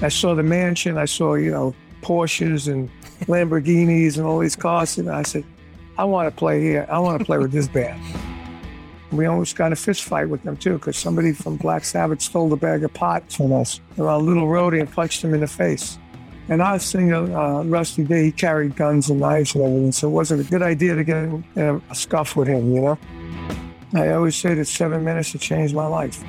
I saw the mansion, I saw, Porsches and Lamborghinis and all these cars. And I said, I want to play here. I want to play with this band. We almost got in a fist fight with them, too, because somebody from Black Sabbath stole a bag of pot from us around Little Roadie and punched him in the face. And our singer, Rusty D, he carried guns and knives and everything, so it wasn't a good idea to get in a scuff with him, I always say that 7 minutes to change my life.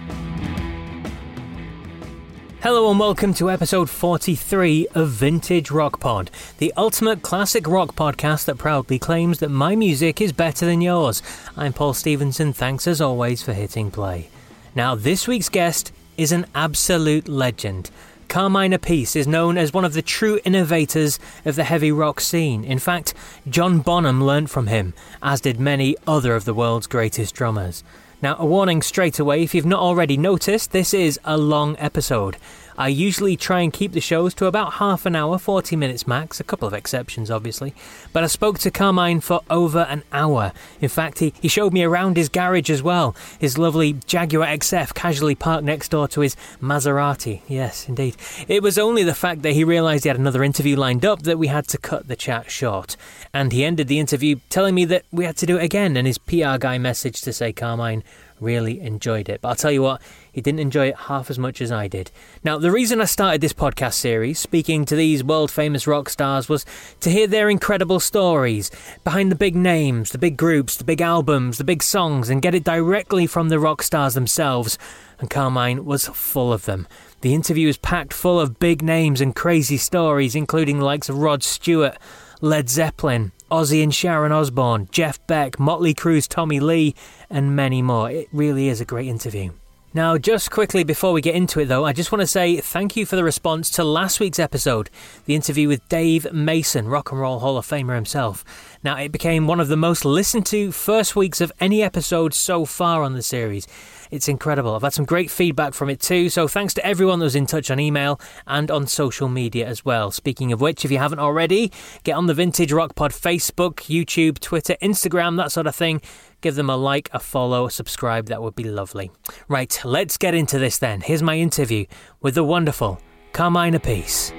Hello and welcome to episode 43 of Vintage Rock Pod, the ultimate classic rock podcast that proudly claims that my music is better than yours. I'm Paul Stevenson, thanks as always for hitting play. Now this week's guest is an absolute legend. Carmine Appice is known as one of the true innovators of the heavy rock scene. In fact, John Bonham learnt from him, as did many other of the world's greatest drummers. Now, a warning straight away, if you've not already noticed, this is a long episode. I usually try and keep the shows to about half an hour, 40 minutes max, a couple of exceptions obviously, but I spoke to Carmine for over an hour. In fact, he showed me around his garage as well, his lovely Jaguar XF casually parked next door to his Maserati. Yes, indeed. It was only the fact that he realised he had another interview lined up that we had to cut the chat short. And he ended the interview telling me that we had to do it again, and his PR guy messaged to say Carmine really enjoyed it. But I'll tell you what, he didn't enjoy it half as much as I did. Now, the reason I started this podcast series, speaking to these world-famous rock stars, was to hear their incredible stories behind the big names, the big groups, the big albums, the big songs, and get it directly from the rock stars themselves. And Carmine was full of them. The interview is packed full of big names and crazy stories, including the likes of Rod Stewart, Led Zeppelin, Ozzy and Sharon Osbourne, Jeff Beck, Motley Crue's Tommy Lee, and many more. It really is a great interview. Now, just quickly before we get into it though, I just want to say thank you for the response to last week's episode, the interview with Dave Mason, Rock and Roll Hall of Famer himself. Now, it became one of the most listened to first weeks of any episode so far on the series. It's incredible. I've had some great feedback from it too, so thanks to everyone that was in touch on email and on social media as well. Speaking of which, if you haven't already, get on the Vintage Rock Pod Facebook, YouTube, Twitter, Instagram, that sort of thing. Give them a like, a follow, a subscribe, that would be lovely. Right, let's get into this then. Here's my interview with the wonderful Carmine Appice.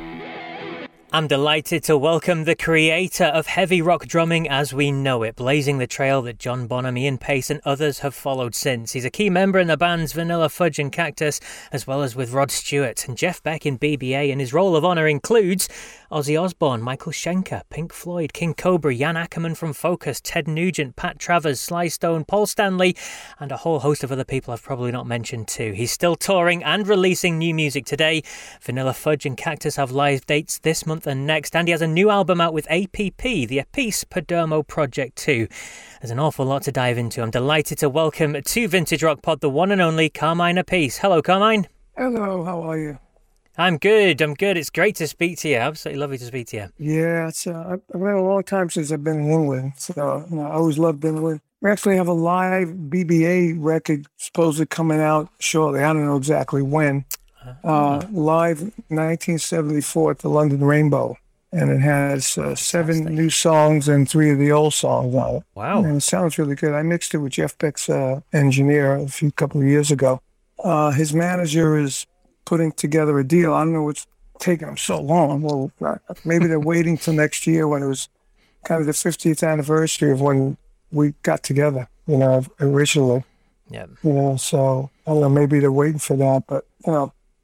I'm delighted to welcome the creator of heavy rock drumming as we know it, blazing the trail that John Bonham, Ian Pace and others have followed since. He's a key member in the bands Vanilla Fudge and Cactus, as well as with Rod Stewart and Jeff Beck in BBA, and his role of honour includes Ozzy Osbourne, Michael Schenker, Pink Floyd, King Cobra, Jan Ackerman from Focus, Ted Nugent, Pat Travers, Sly Stone, Paul Stanley, and a whole host of other people I've probably not mentioned too. He's still touring and releasing new music today. Vanilla Fudge and Cactus have live dates this month and next, and he has a new album out with APP, the Appice Perdomo Project 2. There's an awful lot to dive into. I'm delighted to welcome to Vintage Rock Pod the one and only Carmine Appice. Hello, Carmine. Hello, how are you? I'm good. It's great to speak to you. Absolutely lovely to speak to you. Yeah, it's I've been a long time since I've been in England, so I always loved England. We actually have a live BBA record supposedly coming out shortly. I don't know exactly when. Live 1974 at the London Rainbow, and it has 7 new songs and 3 of the old songs on it. Wow. And it sounds really good. I mixed it with Jeff Beck's engineer a couple of years ago. His manager is putting together a deal. I don't know what's taking them so long. Well, maybe they're waiting till next year when it was kind of the 50th anniversary of when we got together, originally. Yeah. So I don't know, maybe they're waiting for that, but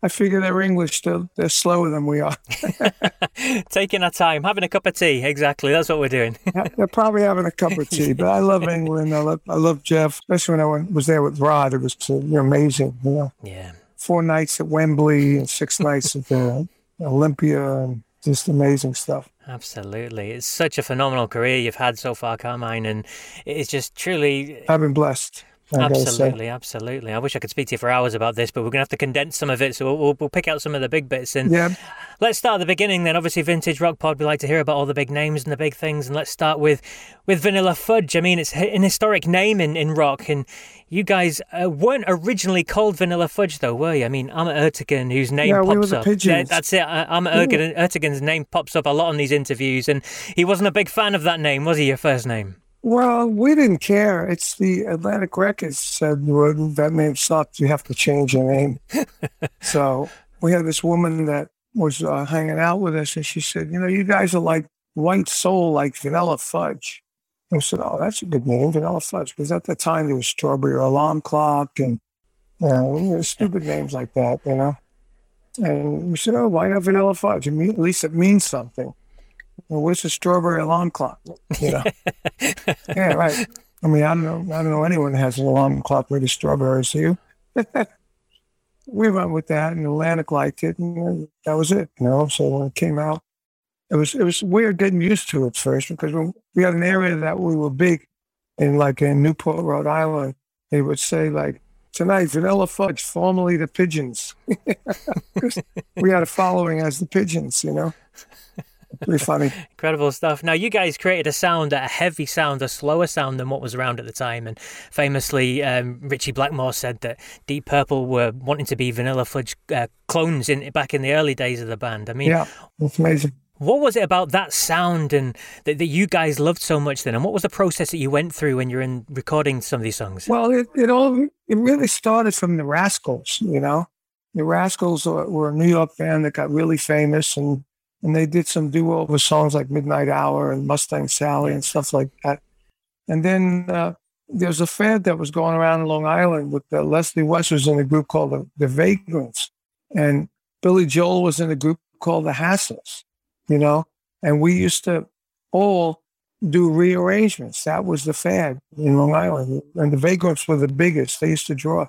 I figure they're English, they're slower than we are. Taking our time, having a cup of tea. Exactly, that's what we're doing. They're probably having a cup of tea, but I love England. I love Jeff, especially when I was there with Rod. It was amazing. You know? Yeah. 4 nights at Wembley and 6 nights at the Olympia, and just amazing stuff. Absolutely. It's such a phenomenal career you've had so far, Carmine, and it's just truly... I've been blessed. Absolutely. I wish I could speak to you for hours about this, but we're going to have to condense some of it, so we'll pick out some of the big bits. And let's start at the beginning then. Obviously, Vintage Rock Pod, we like to hear about all the big names and the big things, and let's start with Vanilla Fudge. I mean, it's an historic name in rock, and you guys weren't originally called Vanilla Fudge, though, were you? I mean, Amma Ertegun, whose name pops up. That's it. Amma Ertegun's name pops up a lot on these interviews, and he wasn't a big fan of that name, was he, your first name? Well, we didn't care. It's the Atlantic Records said, well, that name sucked. You have to change your name. So we had this woman that was hanging out with us, and she said, you guys are like white soul, like Vanilla Fudge. And we said, oh, that's a good name, Vanilla Fudge. Because at the time, there was Strawberry Alarm Clock and stupid names like that, And we said, oh, why not Vanilla Fudge? At least it means something. Well, where's the Strawberry Alarm Clock? Yeah, right. I mean, I don't know anyone that has an alarm clock with a strawberry, so we went with that, and Atlantic liked it, and that was it, So when it came out, it was weird getting used to it at first, because when we had an area that we were big in, like in Newport, Rhode Island, they would say, like, tonight, Vanilla Fudge, formerly the Pigeons. We had a following as the Pigeons, Pretty funny. Incredible stuff. Now, you guys created a heavy sound, a slower sound than what was around at the time. And famously, Richie Blackmore said that Deep Purple were wanting to be Vanilla Fudge clones back in the early days of the band. I mean, yeah, it's amazing. What was it about that sound and that you guys loved so much then? And what was the process that you went through when you were in recording some of these songs? Well, it really started from the Rascals, The Rascals were a New York band that got really famous, and they did some do-over songs like Midnight Hour and Mustang Sally and stuff like that. And then there's a fad that was going around in Long Island with Leslie West was in a group called the Vagrants. And Billy Joel was in a group called the Haslips, And we used to all do rearrangements. That was the fad in Long Island. And the Vagrants were the biggest. They used to draw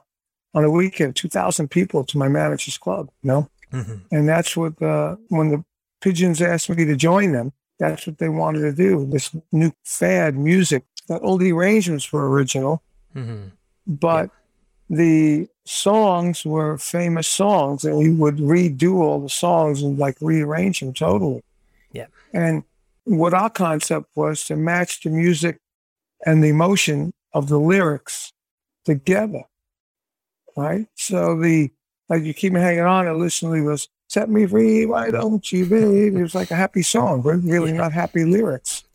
on a weekend 2,000 people to my manager's club, Mm-hmm. And that's what when the Pigeons asked me to join them. That's what they wanted to do. This new fad music. All the arrangements were original, but the songs were famous songs, and we would redo all the songs and like rearrange them totally. Yeah. And what our concept was to match the music and the emotion of the lyrics together. Right. So you keep hanging on and listening to this. Set me free, why don't you be? It was like a happy song, but really not happy lyrics.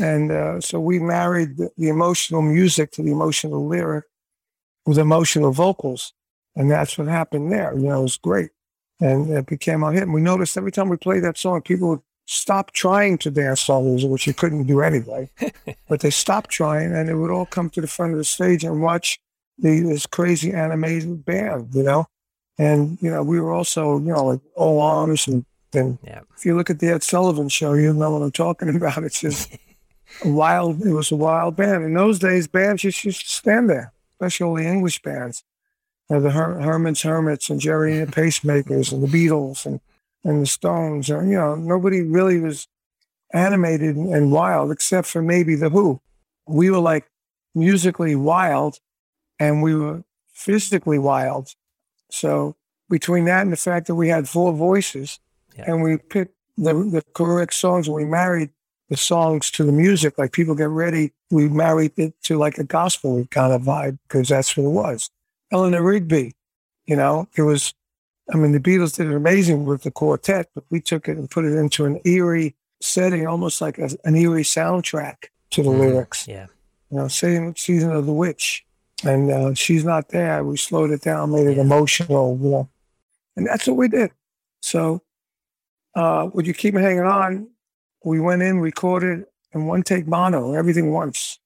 And so we married the emotional music to the emotional lyric with emotional vocals. And that's what happened there. It was great. And it became a hit. And we noticed every time we played that song, people would stop trying to dance songs, which you couldn't do anyway. But they stopped trying, and they would all come to the front of the stage and watch this crazy animated band, And, we were also, like all honest. And if you look at the Ed Sullivan show, you know what I'm talking about. It's just it was a wild band. In those days, bands just used to stand there, especially English bands. The Herman's Hermits and Jerry and the Pacemakers and the Beatles and the Stones. And, nobody really was animated and wild except for maybe The Who. We were like musically wild and we were physically wild. So between that and the fact that we had 4 voices and we picked the correct songs, we married the songs to the music. Like people get ready, we married it to like a gospel kind of vibe because that's what it was. Eleanor Rigby, it was, the Beatles did it amazing with the quartet, but we took it and put it into an eerie setting, almost like an eerie soundtrack to the lyrics. Yeah. Same Season of the Witch. And She's Not There. We slowed it down, made it emotional, And that's what we did. So would you keep hanging on? We went in, recorded, and one take mono, everything once.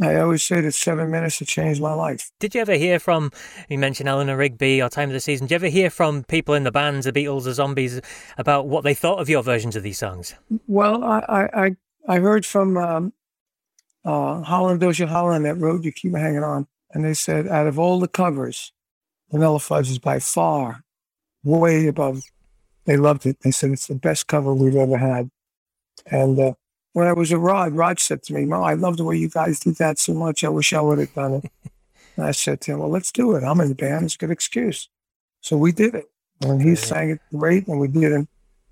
I always say that 7 minutes have changed my life. Did you ever hear from, you mentioned Eleanor Rigby or Time of the Season, did you ever hear from people in the bands, the Beatles, the Zombies, about what they thought of your versions of these songs? Well, I heard from Holland Dozier Holland that wrote You Keep Hanging On, and they said, out of all the covers, Vanilla Fudge is by far way above. They loved it. They said, it's the best cover we've ever had. And when I was at Rod said to me, "Mo, I love the way you guys did that so much. I wish I would have done it." And I said to him, "Well, let's do it. I'm in the band. It's a good excuse." So we did it. And he sang it great. And we did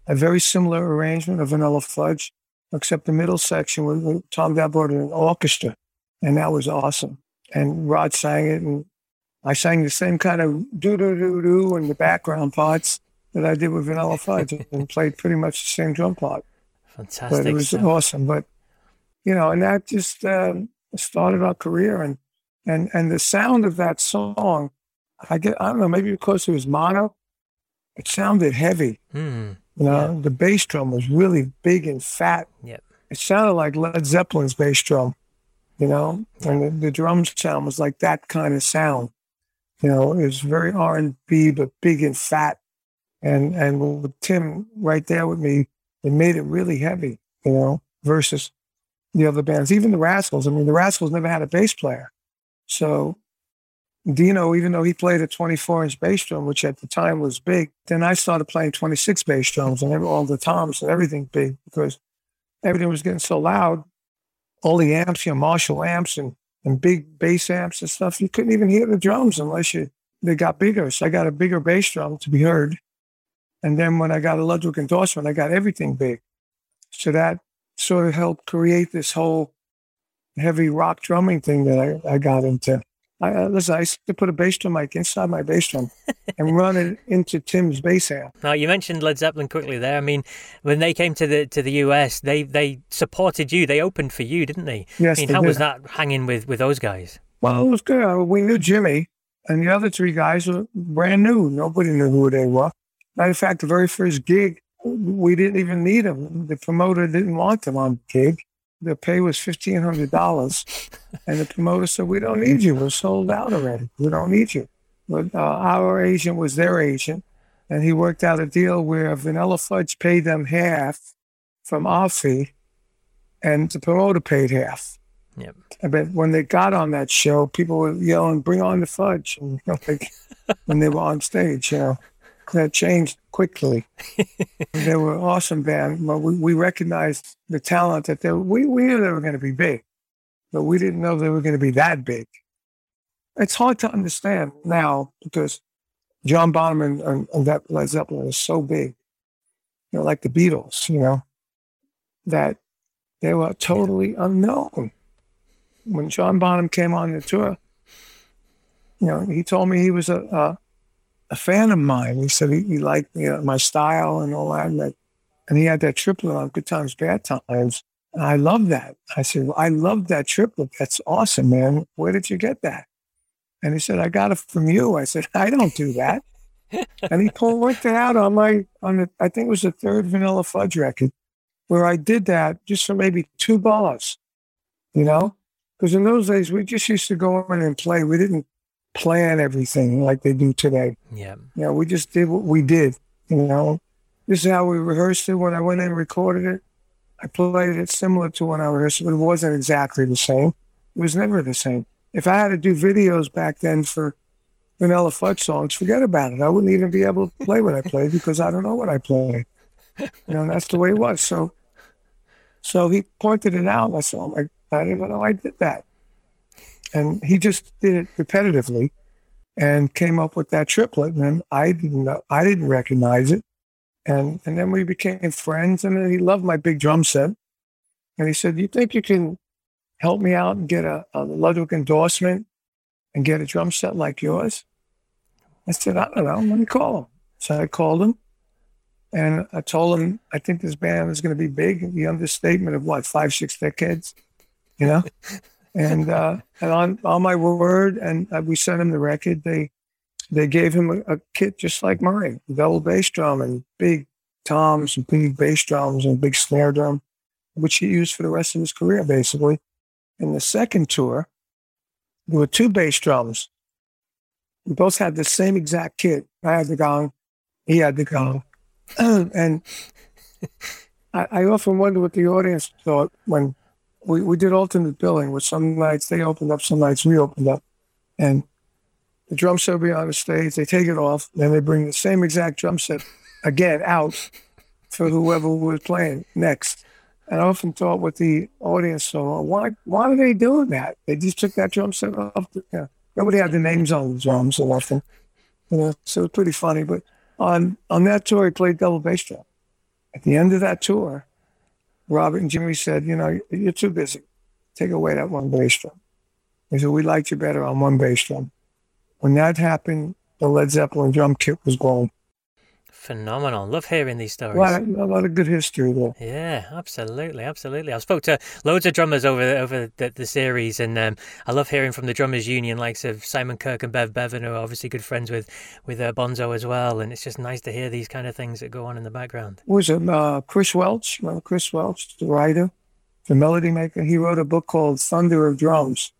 a very similar arrangement of Vanilla Fudge, except the middle section with Tom Dabbord and an orchestra. And that was awesome. And Rod sang it. And I sang the same kind of do-do-do-do in the background parts that I did with Vanilla Fudge and played pretty much the same drum part. Fantastic. But it was awesome. But, you know, and that just started our career. And the sound of that song, I don't know, maybe because it was mono, it sounded heavy. Mm. You know, yeah. The bass drum was really big and fat. Yep. It sounded like Led Zeppelin's bass drum, you know, and the drum sound was like that kind of sound. You know, it was very R&B, but big and fat. And with Tim right there with me, it made it really heavy, you know, versus the other bands. Even the Rascals. I mean, the Rascals never had a bass player. So Dino, even though he played a 24-inch bass drum, which at the time was big, then I started playing 26 bass drums and all the toms and everything big because everything was getting so loud. All the amps, you know, Marshall amps and big bass amps and stuff, you couldn't even hear the drums unless they got bigger. So I got a bigger bass drum to be heard. And then when I got a Ludwig endorsement, I got everything big. So that sort of helped create this whole heavy rock drumming thing that I got into. Listen, I used to put a bass drum mic inside my bass drum and run it into Tim's bass amp. Now, you mentioned Led Zeppelin quickly there. I mean, when they came to the US, they supported you. They opened for you, didn't they? Yes, I mean, how was that hanging with those guys? Well, it was good. We knew Jimmy, and the other three guys were brand new. Nobody knew who they were. Matter of fact, the very first gig, we didn't even need them. The promoter didn't want them on the gig. The pay was $1,500. And the promoter said, "We don't need you. We're sold out already. We don't need you." But our agent was their agent. And he worked out a deal where Vanilla Fudge paid them half from our fee. And the promoter paid half. Yep. But when they got on that show, people were yelling, "Bring on the Fudge." And, you know, like, when they were on stage, you know. That changed quickly. They were an awesome band, but we recognized the talent that we knew they were going to be big, but we didn't know they were going to be that big. It's hard to understand now because John Bonham and that Led Zeppelin is so big, you know, like the Beatles, you know, that they were totally unknown. When John Bonham came on the tour, you know, he told me he was a fan of mine. He said he liked, you know, my style and all that. And he had that triplet on Good Times, Bad Times. And I love that. I said, "Well, I love that triplet. That's awesome, man. Where did you get that?" And he said, "I got it from you." I said, "I don't do that." And he worked it out on the, I think it was the third Vanilla Fudge record, where I did that just for maybe 2 bars, you know? Because in those days, we just used to go in and play. We didn't plan everything like they do today. Yeah. You know, we just did what we did, you know. This is how we rehearsed it. When I went in and recorded it, I played it similar to when I rehearsed it, but it wasn't exactly the same. It was never the same. If I had to do videos back then for Vanilla Fudge songs, forget about it. I wouldn't even be able to play what I played because I don't know what I played. You know, that's the way it was. So he pointed it out. I said, "Oh my God, I didn't know I did that." And he just did it repetitively and came up with that triplet. And then I didn't recognize it. And then we became friends. And then he loved my big drum set. And he said, "You think you can help me out and get a Ludwig endorsement and get a drum set like yours?" I said, "I don't know. Let me call him." So I called him. And I told him, "I think this band is going to be big." The understatement of what, 5-6 decades, you know? And on my word, and we sent him the record. They gave him a kit just like mine, double bass drum and big toms and big bass drums and big snare drum, which he used for the rest of his career, basically. in the second tour, there were two bass drums. We both had the same exact kit. I had the gong. He had the gong. And I often wonder what the audience thought when we did alternate billing, where some nights they opened up, some nights we opened up. And the drum set will be on the stage. They take it off. Then they bring the same exact drum set again out for whoever was playing next. And I often thought with the audience, so why are they doing that? They just took that drum set off. Yeah. Nobody had the names on the drums so often. You know, so it was pretty funny. But on that tour, he played double bass drum. At the end of that tour, Robert and Jimmy said, you know, you're too busy. Take away that one bass drum. They said, we liked you better on one bass drum. When that happened, the Led Zeppelin drum kit was gone. Phenomenal. Love hearing these stories. A lot of good history there. Yeah, absolutely, absolutely. I spoke to loads of drummers over the series, and I love hearing from the drummers union, likes of Simon Kirk and Bev Bevan, who are obviously good friends with Bonzo as well. And it's just nice to hear these kind of things that go on in the background. What was it Chris Welch? Remember Chris Welch, the writer, the melody maker? He wrote a book called Thunder of Drums,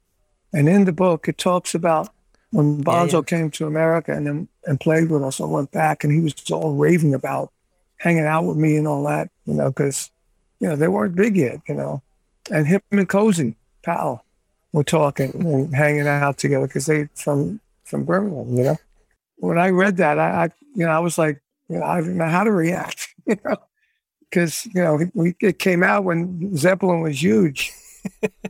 and in the book it talks about when Bonzo came to America and played with us. I went back, and he was all raving about hanging out with me and all that, you know, because, you know, they weren't big yet, you know. And him and Cozy Powell were talking and hanging out together because they from Birmingham, you know. When I read that, I was like, you know, I didn't know how to react, you know, because, you know, it came out when Zeppelin was huge.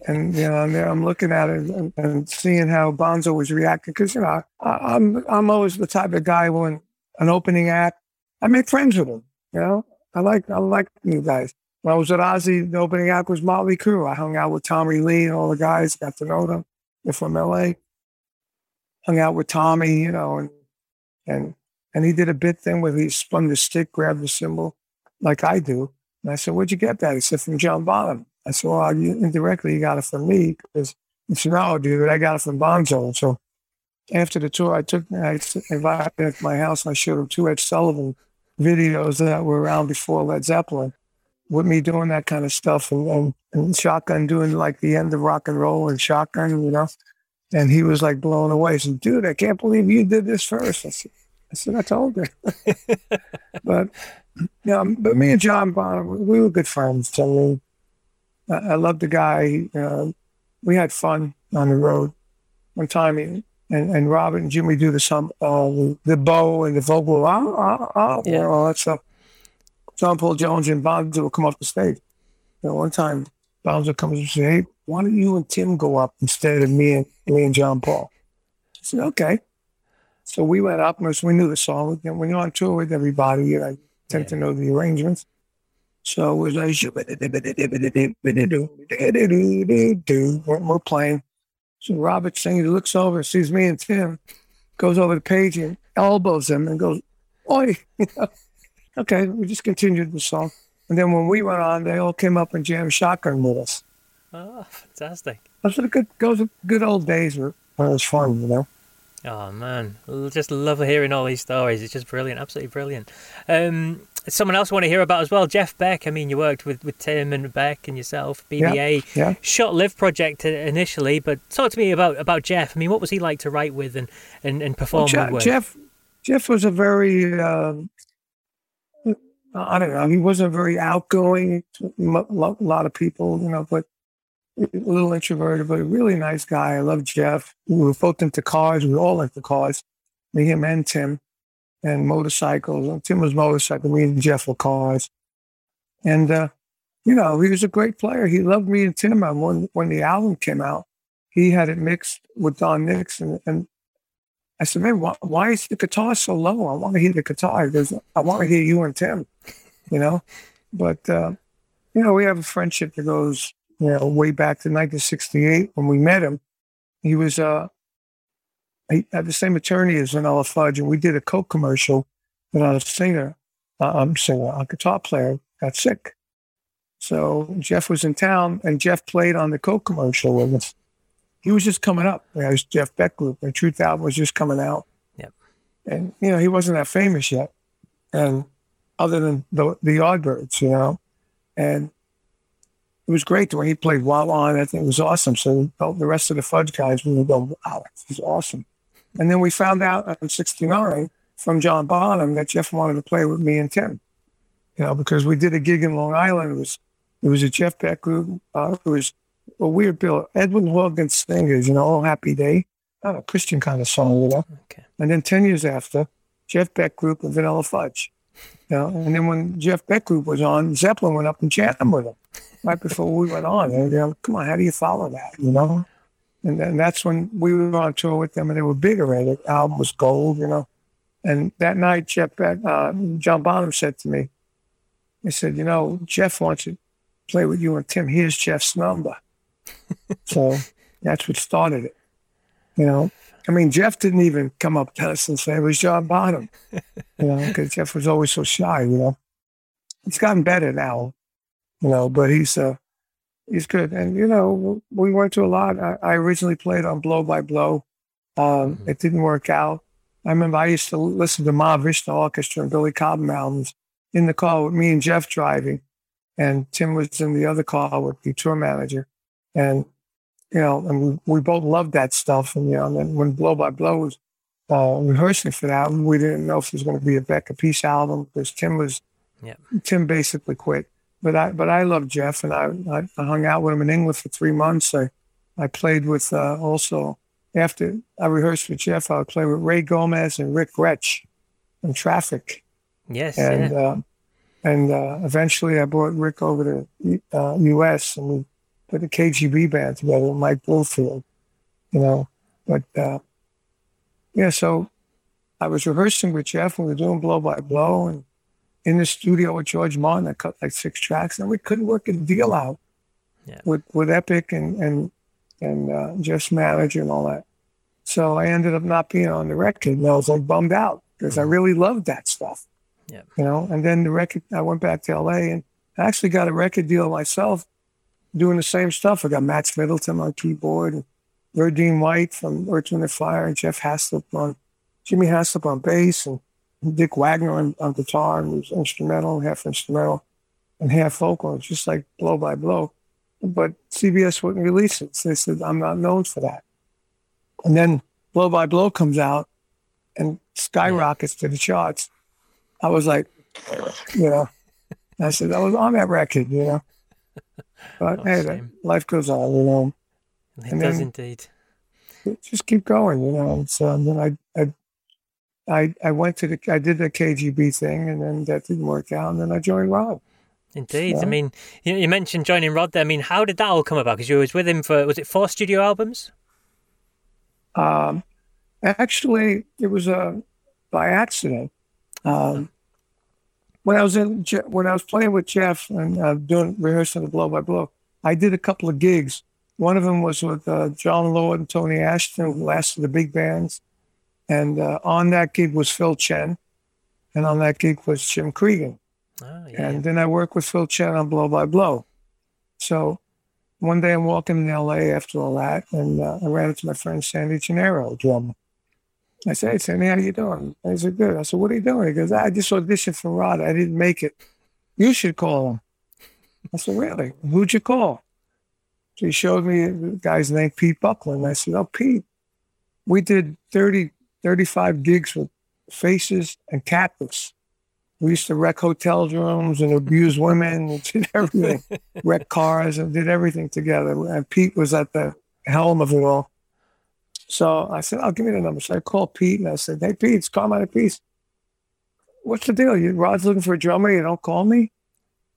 And, you know, I'm looking at it and seeing how Bonzo was reacting. Because, you know, I'm always the type of guy when an opening act, I make friends with him, you know. I like new guys. When I was at Ozzy, the opening act was Motley Crue. I hung out with Tommy Lee and all the guys, got to know them. They're from L.A. Hung out with Tommy, you know, and he did a bit thing where he spun the stick, grabbed the cymbal, like I do. And I said, where'd you get that? He said, from John Bonham. I said, well, indirectly, you got it from me. Because he said, no, dude, I got it from Bonzo. So after the tour, I invited him to my house, and I showed him two Ed Sullivan videos that were around before Led Zeppelin, with me doing that kind of stuff, and Shotgun doing like the end of rock and roll and Shotgun, you know. And he was like blown away. He said, dude, I can't believe you did this first. I said, I told you. But, you know, but me and John Bonham, we were good friends. I mean, I loved the guy. We had fun on the road. One time, and Robert and Jimmy do the bow and the vocal, you know, all that stuff. John Paul Jones and Bonzo would come off the stage. You know, one time, Bonzo comes and says, hey, why don't you and Tim go up instead of me and John Paul? I said, okay. So we went up, and we knew the song. And when you're on tour with everybody, you know, I tend to know the arrangements. So it was like, we're playing. So Robert singing, he looks over, sees me and Tim, goes over to Page and elbows him and goes, oi. Okay, we just continued the song. And then when we went on, they all came up and jammed Shotgun with us. Oh, fantastic. Those are good old days where it was fun, you know. Oh, man. Just love hearing all these stories. It's just brilliant, absolutely brilliant. Someone else I want to hear about as well, Jeff Beck. I mean, you worked with Tim and Beck and yourself, BBA. Yeah. Shot Live Project initially, but talk to me about Jeff. I mean, what was he like to write with and perform with? Jeff was a very, I don't know, he wasn't very outgoing. A lot of people, you know, but a little introverted, but a really nice guy. I love Jeff. We were both into cars. We were all into cars, me, him, and Tim. And motorcycles. Tim was motorcycle. Me and Jeff were cars. And, you know, he was a great player. He loved me and Tim. And when the album came out, he had it mixed with Don Nix. And I said, man, why is the guitar so low? I want to hear the guitar. I want to hear you and Tim, you know. But, you know, we have a friendship that goes, you know, way back to 1968 when we met him. He was he had the same attorney as Vanilla Fudge, and we did a Coke commercial when our our guitar player got sick. So Jeff was in town, and Jeff played on the Coke commercial with us. He was just coming up. You know, it was Jeff Beck Group. The Truth album was just coming out. Yep. And, you know, he wasn't that famous yet, and other than the Yardbirds, you know. And it was great the way he played Wah-Wah and that thing was awesome. So the rest of the Fudge guys, we would go, wow, this is awesome. And then we found out in 69 from John Bonham that Jeff wanted to play with me and Tim, you know, because we did a gig in Long Island. It was a Jeff Beck group. It was a weird bill. Edwin Horgan singers, you know, Oh Happy Day, not a Christian kind of song, you know. Okay. And then 10 years after, Jeff Beck group and Vanilla Fudge. You know, and then when Jeff Beck group was on, Zeppelin went up and jammed with him right before we went on. And, you know, come on, how do you follow that, you know? And then that's when we were on tour with them, and they were big already. The album was gold, you know. And that night, Jeff Beck, John Bonham said to me, he said, you know, Jeff wants to play with you and Tim. Here's Jeff's number. So that's what started it, you know. I mean, Jeff didn't even come up to us and say it was John Bonham, you know, because Jeff was always so shy, you know. It's gotten better now, you know, but he's good. And, you know, we went to a lot. I originally played on Blow by Blow. It didn't work out. I remember I used to listen to Mahavishnu Orchestra and Billy Cobham albums in the car with me and Jeff driving. And Tim was in the other car with the tour manager. And, you know, and we both loved that stuff. And, you know, and then when Blow by Blow was rehearsing for that, we didn't know if there was going to be a Beck Appice album because Tim basically quit. But I loved Jeff, and I hung out with him in England for 3 months. I played with also, after I rehearsed with Jeff, I would play with Ray Gomez and Rick Retch in Traffic. Yes. And eventually I brought Rick over to the U.S. and we put the KGB band together with Mike Bloomfield, you know. But, yeah, so I was rehearsing with Jeff and we were doing Blow by Blow, and in the studio with George Martin, I cut like 6 tracks, and we couldn't work a deal out with Epic and Jeff's manager and all that. So I ended up not being on the record, and I was like bummed out because I really loved that stuff, you know. And then the record, I went back to L.A., and I actually got a record deal myself doing the same stuff. I got Max Middleton on keyboard, and Verdine White from Earth, Wind & Fire, and Jimmy Haslip on bass, and Dick Wagner on guitar, and was half instrumental, and half vocal. It's just like Blow by Blow. But CBS wouldn't release it. So they said, I'm not known for that. And then Blow by Blow comes out and skyrockets to the charts. I was like, you know, I said, I was on that record, you know. But hey, life goes on, you know. It does indeed. Just keep going, you know. And so then I went to I did the KGB thing, and then that didn't work out, and then I joined Rod. Indeed. So, I mean, you mentioned joining Rod there. I mean, how did that all come about? Because you were with him for, was it 4 studio albums? Actually, it was by accident. When I was playing with Jeff and rehearsing the Blow by Blow, I did a couple of gigs. One of them was with John Lord and Tony Ashton, the last of the big bands. And on that gig was Phil Chen, and on that gig was Jim Cregan. Oh, yeah. And then I worked with Phil Chen on Blow by Blow. So one day I'm walking in L.A. after all that, and I ran into my friend Sandy Gennaro, drummer. I said, hey, Sandy, how you doing? And he said, good. I said, what are you doing? He goes, I just auditioned for Rod. I didn't make it. You should call him. I said, really? Who'd you call? So he showed me the guy's name, Pete Buckland. I said, oh, Pete, we did 35 gigs with Faces and Cactus. We used to wreck hotel rooms and abuse women and did everything, wreck cars and did everything together. And Pete was at the helm of it all. So I said, oh, give me the number. So I called Pete and I said, hey, Pete, it's Carmine Appice. What's the deal? Rod's looking for a drummer. You don't call me?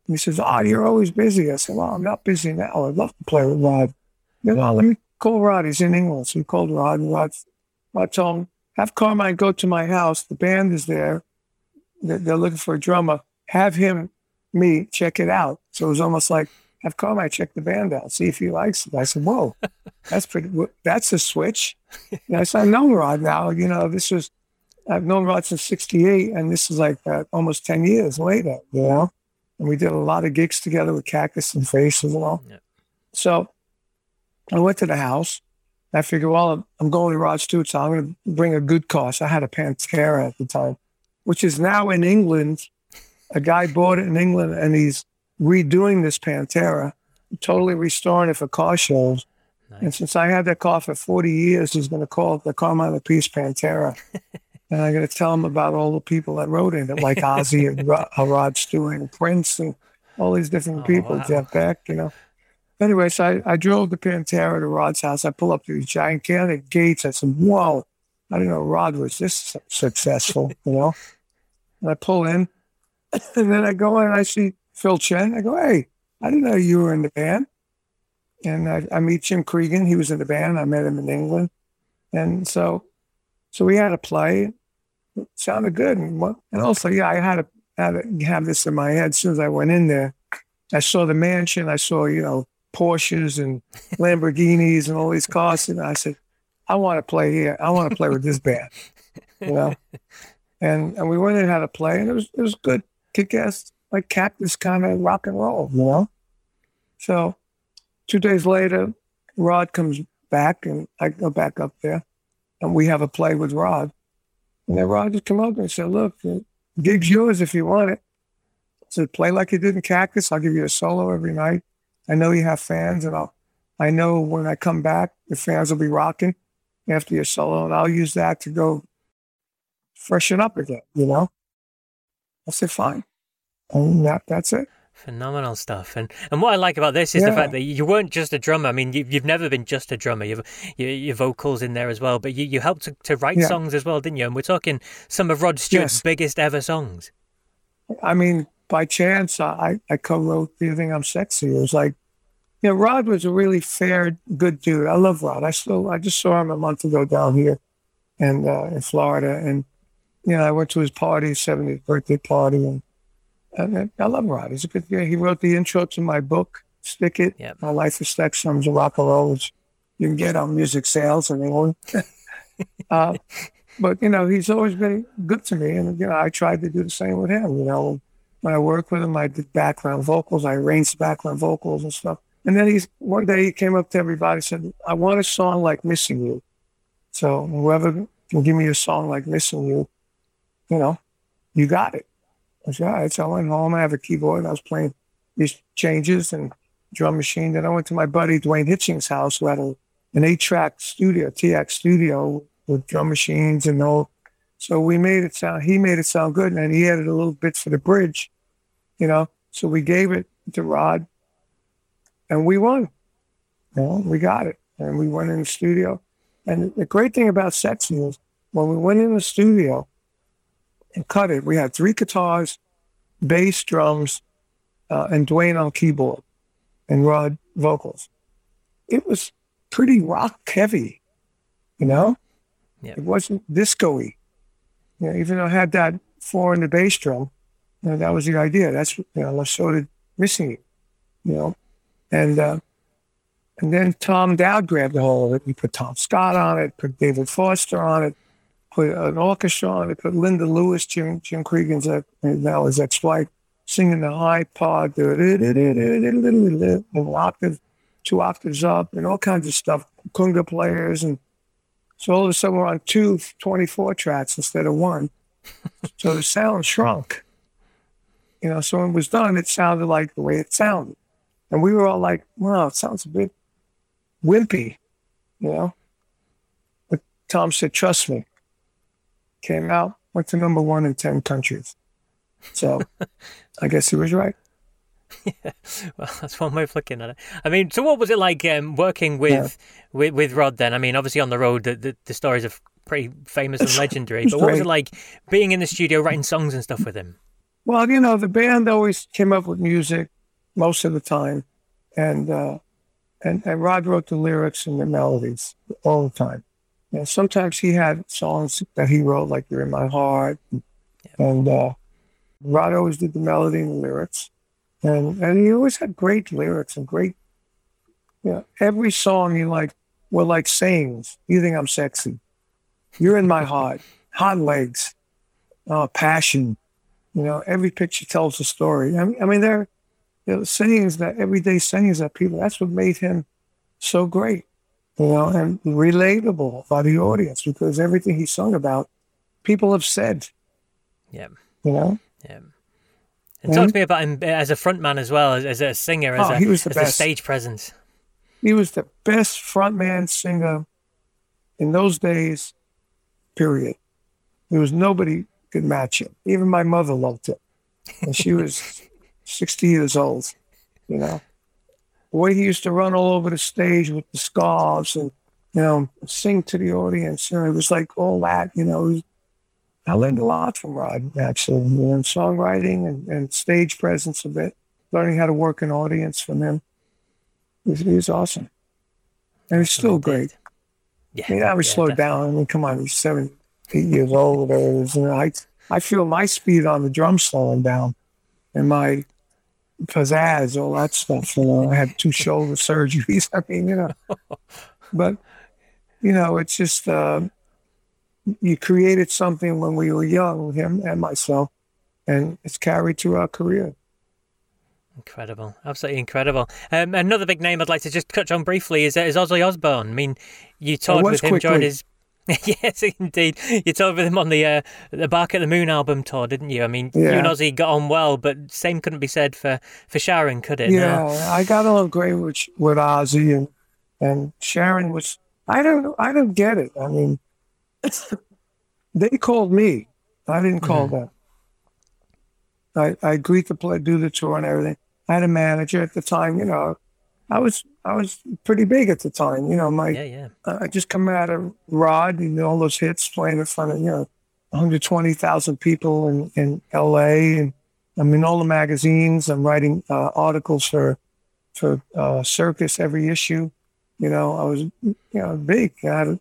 And he says, oh, you're always busy. I said, well, I'm not busy now. I'd love to play with Rod. You know, let me call Rod. He's in England. So he called Rod, and Rod told him, have Carmine go to my house. The band is there. They're looking for a drummer. Have me check it out. So it was almost like, have Carmine check the band out, see if he likes it. I said, whoa, that's a switch. And I said, I've known Rod now. You know, I've known Rod since 68, and this is like almost 10 years later, you know? And we did a lot of gigs together with Cactus and Faces and all. Yeah. So I went to the house. I figured, well, I'm going to Rod Stewart, so I'm going to bring a good car. So I had a Pantera at the time, which is now in England. A guy bought it in England, and he's redoing this Pantera. totally restoring it for car shows. Nice. And since I had that car for 40 years, he's going to call it the Carmine Appice Pantera. And I'm going to tell him about all the people that rode in it, like Ozzy and Rod Stewart and Prince and all these different people, wow. Jeff Beck, you know. Anyway, so I drove the Pantera to Rod's house. I pull up to these gigantic gates. I said, whoa, I didn't know Rod was this successful, you know. And I pull in, and then I go in and I see Phil Chen. I go, hey, I didn't know you were in the band. And I meet Jim Cregan. He was in the band. I met him in England. And so we had a play. It sounded good. And also, yeah, I had to have this in my head. As soon as I went in there, I saw the mansion. I saw, you know, Porsches and Lamborghinis and all these cars. And I said, I want to play here. I want to play with this band, you know? And we went in and had a play, and it was good, kick-ass, like Cactus kind of rock and roll, you know? So 2 days later, Rod comes back, and I go back up there, and we have a play with Rod. And then Rod just came up and said, look, the gig's yours if you want it. I said, play like you did in Cactus. I'll give you a solo every night. I know you have fans, and I know when I come back, the fans will be rocking after your solo, and I'll use that to go freshen up again, you know? I said, fine. And that's it. Phenomenal stuff. And what I like about this is the fact that you weren't just a drummer. I mean, you've never been just a drummer. Your vocals in there as well, but you helped to write songs as well, didn't you? And we're talking some of Rod Stewart's biggest ever songs. I mean, by chance, I co-wrote You Think I'm Sexy. It was like, you know, Rod was a really fair, good dude. I love Rod. I just saw him a month ago down here and in Florida. And, you know, I went to his party, 70th birthday party. And I love Rod. He's a good guy. He wrote the intro to my book, Stick It, My Life is Sex, Songs of Rock and Roll. You can get on music sales and all. But, you know, he's always been good to me. And, you know, I tried to do the same with him. You know, when I worked with him, I did background vocals. I arranged background vocals and stuff. And then one day he came up to everybody and said, I want a song like Missing You. So whoever can give me a song like Missing You, you know, you got it. I said, all right. So I went home. I have a keyboard. I was playing these changes and drum machine. Then I went to my buddy Dwayne Hitchings' house, who had an 8-track studio, TX studio, with drum machines and all. So he made it sound good. And then he added a little bit for the bridge, you know. So we gave it to Rod, and we won. You know, we got it. And we went in the studio. And the great thing about Sexy is when we went in the studio and cut it, we had 3 guitars, bass, drums, and Dwayne on keyboard, and Rod vocals. It was pretty rock heavy, you know? Yeah. It wasn't disco-y. You know, even though I had that 4 in the bass drum, you know, that was the idea. That's, you know, so did Missing It, you know? And then Tom Dowd grabbed a hold of it. We put Tom Scott on it, put David Foster on it, put an orchestra on it, put Linda Lewis, Jim Cregan's, now his ex-wife, singing the high part, an octave, 2 octaves up, and all kinds of stuff, kunga players. And so all of a sudden we're on 2 24 tracks instead of 1. So the sound shrunk. You know, so when it was done, it sounded like the way it sounded. And we were all like, wow, it sounds a bit wimpy, you know? But Tom said, trust me. Came out, went to number 1 in 10 countries. So I guess he was right. Yeah. Well, that's one way of looking at it. I mean, so what was it like working with Rod then? I mean, obviously on the road, the stories are pretty famous and legendary. But what was it like being in the studio, writing songs and stuff with him? Well, you know, the band always came up with music most of the time. And Rod wrote the lyrics and the melodies all the time. And sometimes he had songs that he wrote, like You're in My Heart. And Rod always did the melody and the lyrics. And he always had great lyrics and great, you know, every song he liked were like sayings. You Think I'm Sexy. You're in My Heart. Hot Legs. Passion. You know, every picture tells a story. I mean, they're, you know, sayings that everyday sayings that people, that's what made him so great. You know, and relatable by the audience because everything he sung about, people have said. Yeah. You know? Yeah. And talk to me about him as a frontman as well, as a singer, as a stage presence. He was the best frontman singer in those days, period. There was nobody could match him. Even my mother loved him. And she was 60 years old, you know. The way he used to run all over the stage with the scarves and, you know, sing to the audience. You know, it was like all that, you know. I learned a lot from Rod, actually, you know, songwriting and stage presence a bit, learning how to work an audience from him. He was awesome. And he's still great. Yeah, I mean, I was slowed down. I mean, come on, he's 7, 8 years old. You know, I feel my speed on the drum slowing down and my pizzazz, all that stuff. You know, I had 2 shoulder surgeries. I mean, you know. But, you know, it's just... you created something when we were young, him and myself, and it's carried through our career. Incredible. Absolutely incredible. Another big name I'd like to just touch on briefly is Ozzy Osbourne. I mean, you toured with him during his... Yes, indeed. You toured with him on the Bark at the Moon album tour, didn't you? I mean, You and Ozzy got on well, but same couldn't be said for Sharon, could it? Yeah, no? I got on great with Ozzy, and Sharon was... I don't get it. I mean... They called me. I didn't call them. I agreed to do the tour and everything. I had a manager at the time. You know, I was pretty big at the time. You know, I just come out of Rod and all those hits, playing in front of 120,000 people in L.A. and I'm in all the magazines. I'm writing articles for Circus every issue. You know, I was big. I had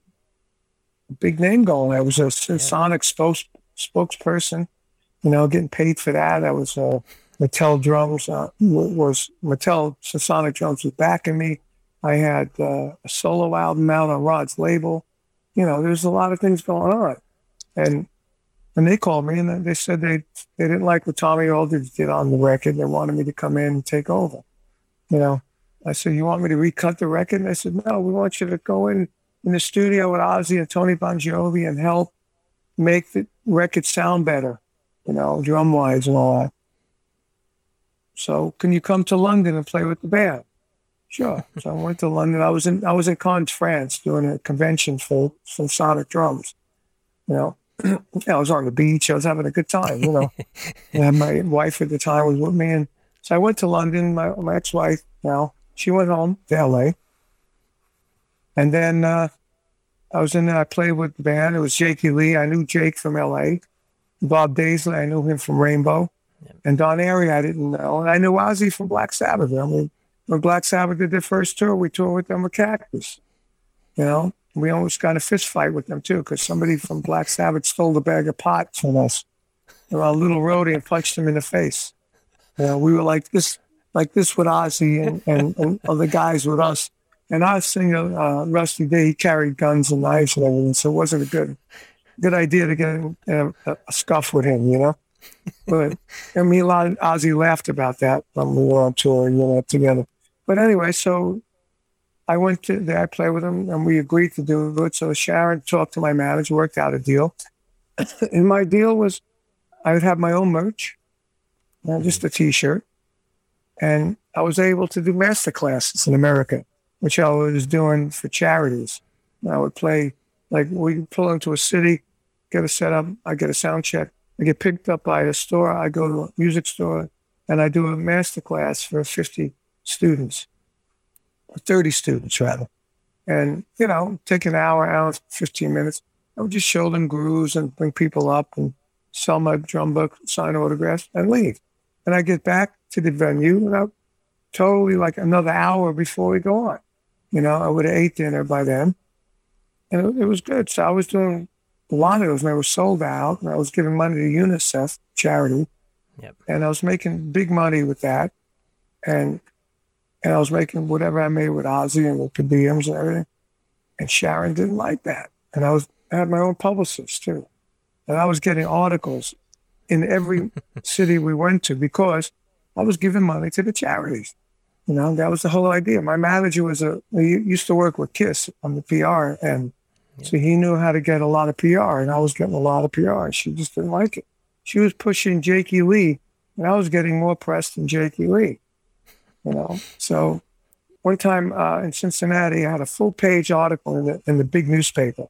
big name going. I was a Sonic spokesperson, you know, getting paid for that. I was Mattel Drums. Sonic Drums was backing me. I had a solo album out on Rod's label. You know, there's a lot of things going on, and they called me and they said they didn't like what Tommy Aldridge did on the record. They wanted me to come in and take over. You know, I said, "You want me to recut the record?" And they said, "No, we want you to go in the studio with Ozzy and Tony Bon Jovi and help make the record sound better, you know, drum-wise and all that. So can you come to London and play with the band?" Sure. So I went to London. I was in Cannes, France, doing a convention for Sonic Drums. You know, I was on the beach. I was having a good time, you know. And my wife at the time was with me. And so I went to London. My ex-wife now, she went home to L.A., and then I was in there, I played with the band. It was Jakey Lee. I knew Jake from L.A. Bob Daisley, I knew him from Rainbow. Yep. And Don Airey, I didn't know. And I knew Ozzy from Black Sabbath. I mean, when Black Sabbath did their first tour, we toured with them with Cactus. You know, we almost got a fist fight with them, too, because somebody from Black Sabbath stole a bag of pot from us. And our little roadie and punched him in the face. You know, we were like this with Ozzy and other guys with us. And our singer, Rusty D, he carried guns and knives and everything, so it wasn't a good idea to get in a scuff with him, you know? But, I mean, a lot of Ozzy laughed about that when we were on tour, you know, together. But anyway, so I went to there, I played with him, and we agreed to do it. So Sharon talked to my manager, worked out a deal. And my deal was I would have my own merch, just a T-shirt, and I was able to do master classes in America, which I was doing for charities. I would play, like we'd pull into a city, get a setup, I get a sound check, I get picked up by a store, I go to a music store, and I do a master class for 30 students rather. And, you know, take an hour, 15 minutes. I would just show them grooves and bring people up and sell my drum book, sign autographs, and leave. And I get back to the venue and I totally like another hour before we go on. You know, I would have ate dinner by then. And it was good. So I was doing a lot of those. And I was sold out. And I was giving money to UNICEF charity. Yep. And I was making big money with that. And I was making whatever I made with Ozzy and with per diems and everything. And Sharon didn't like that. And I had my own publicist too. And I was getting articles in every city we went to because I was giving money to the charities. You know, that was the whole idea. My manager he used to work with KISS on the PR, and so he knew how to get a lot of PR, and I was getting a lot of PR, and she just didn't like it. She was pushing Jakey Lee And I was getting more press than Jakey Lee, you know. So one time in Cincinnati, I had a full-page article in the big newspaper,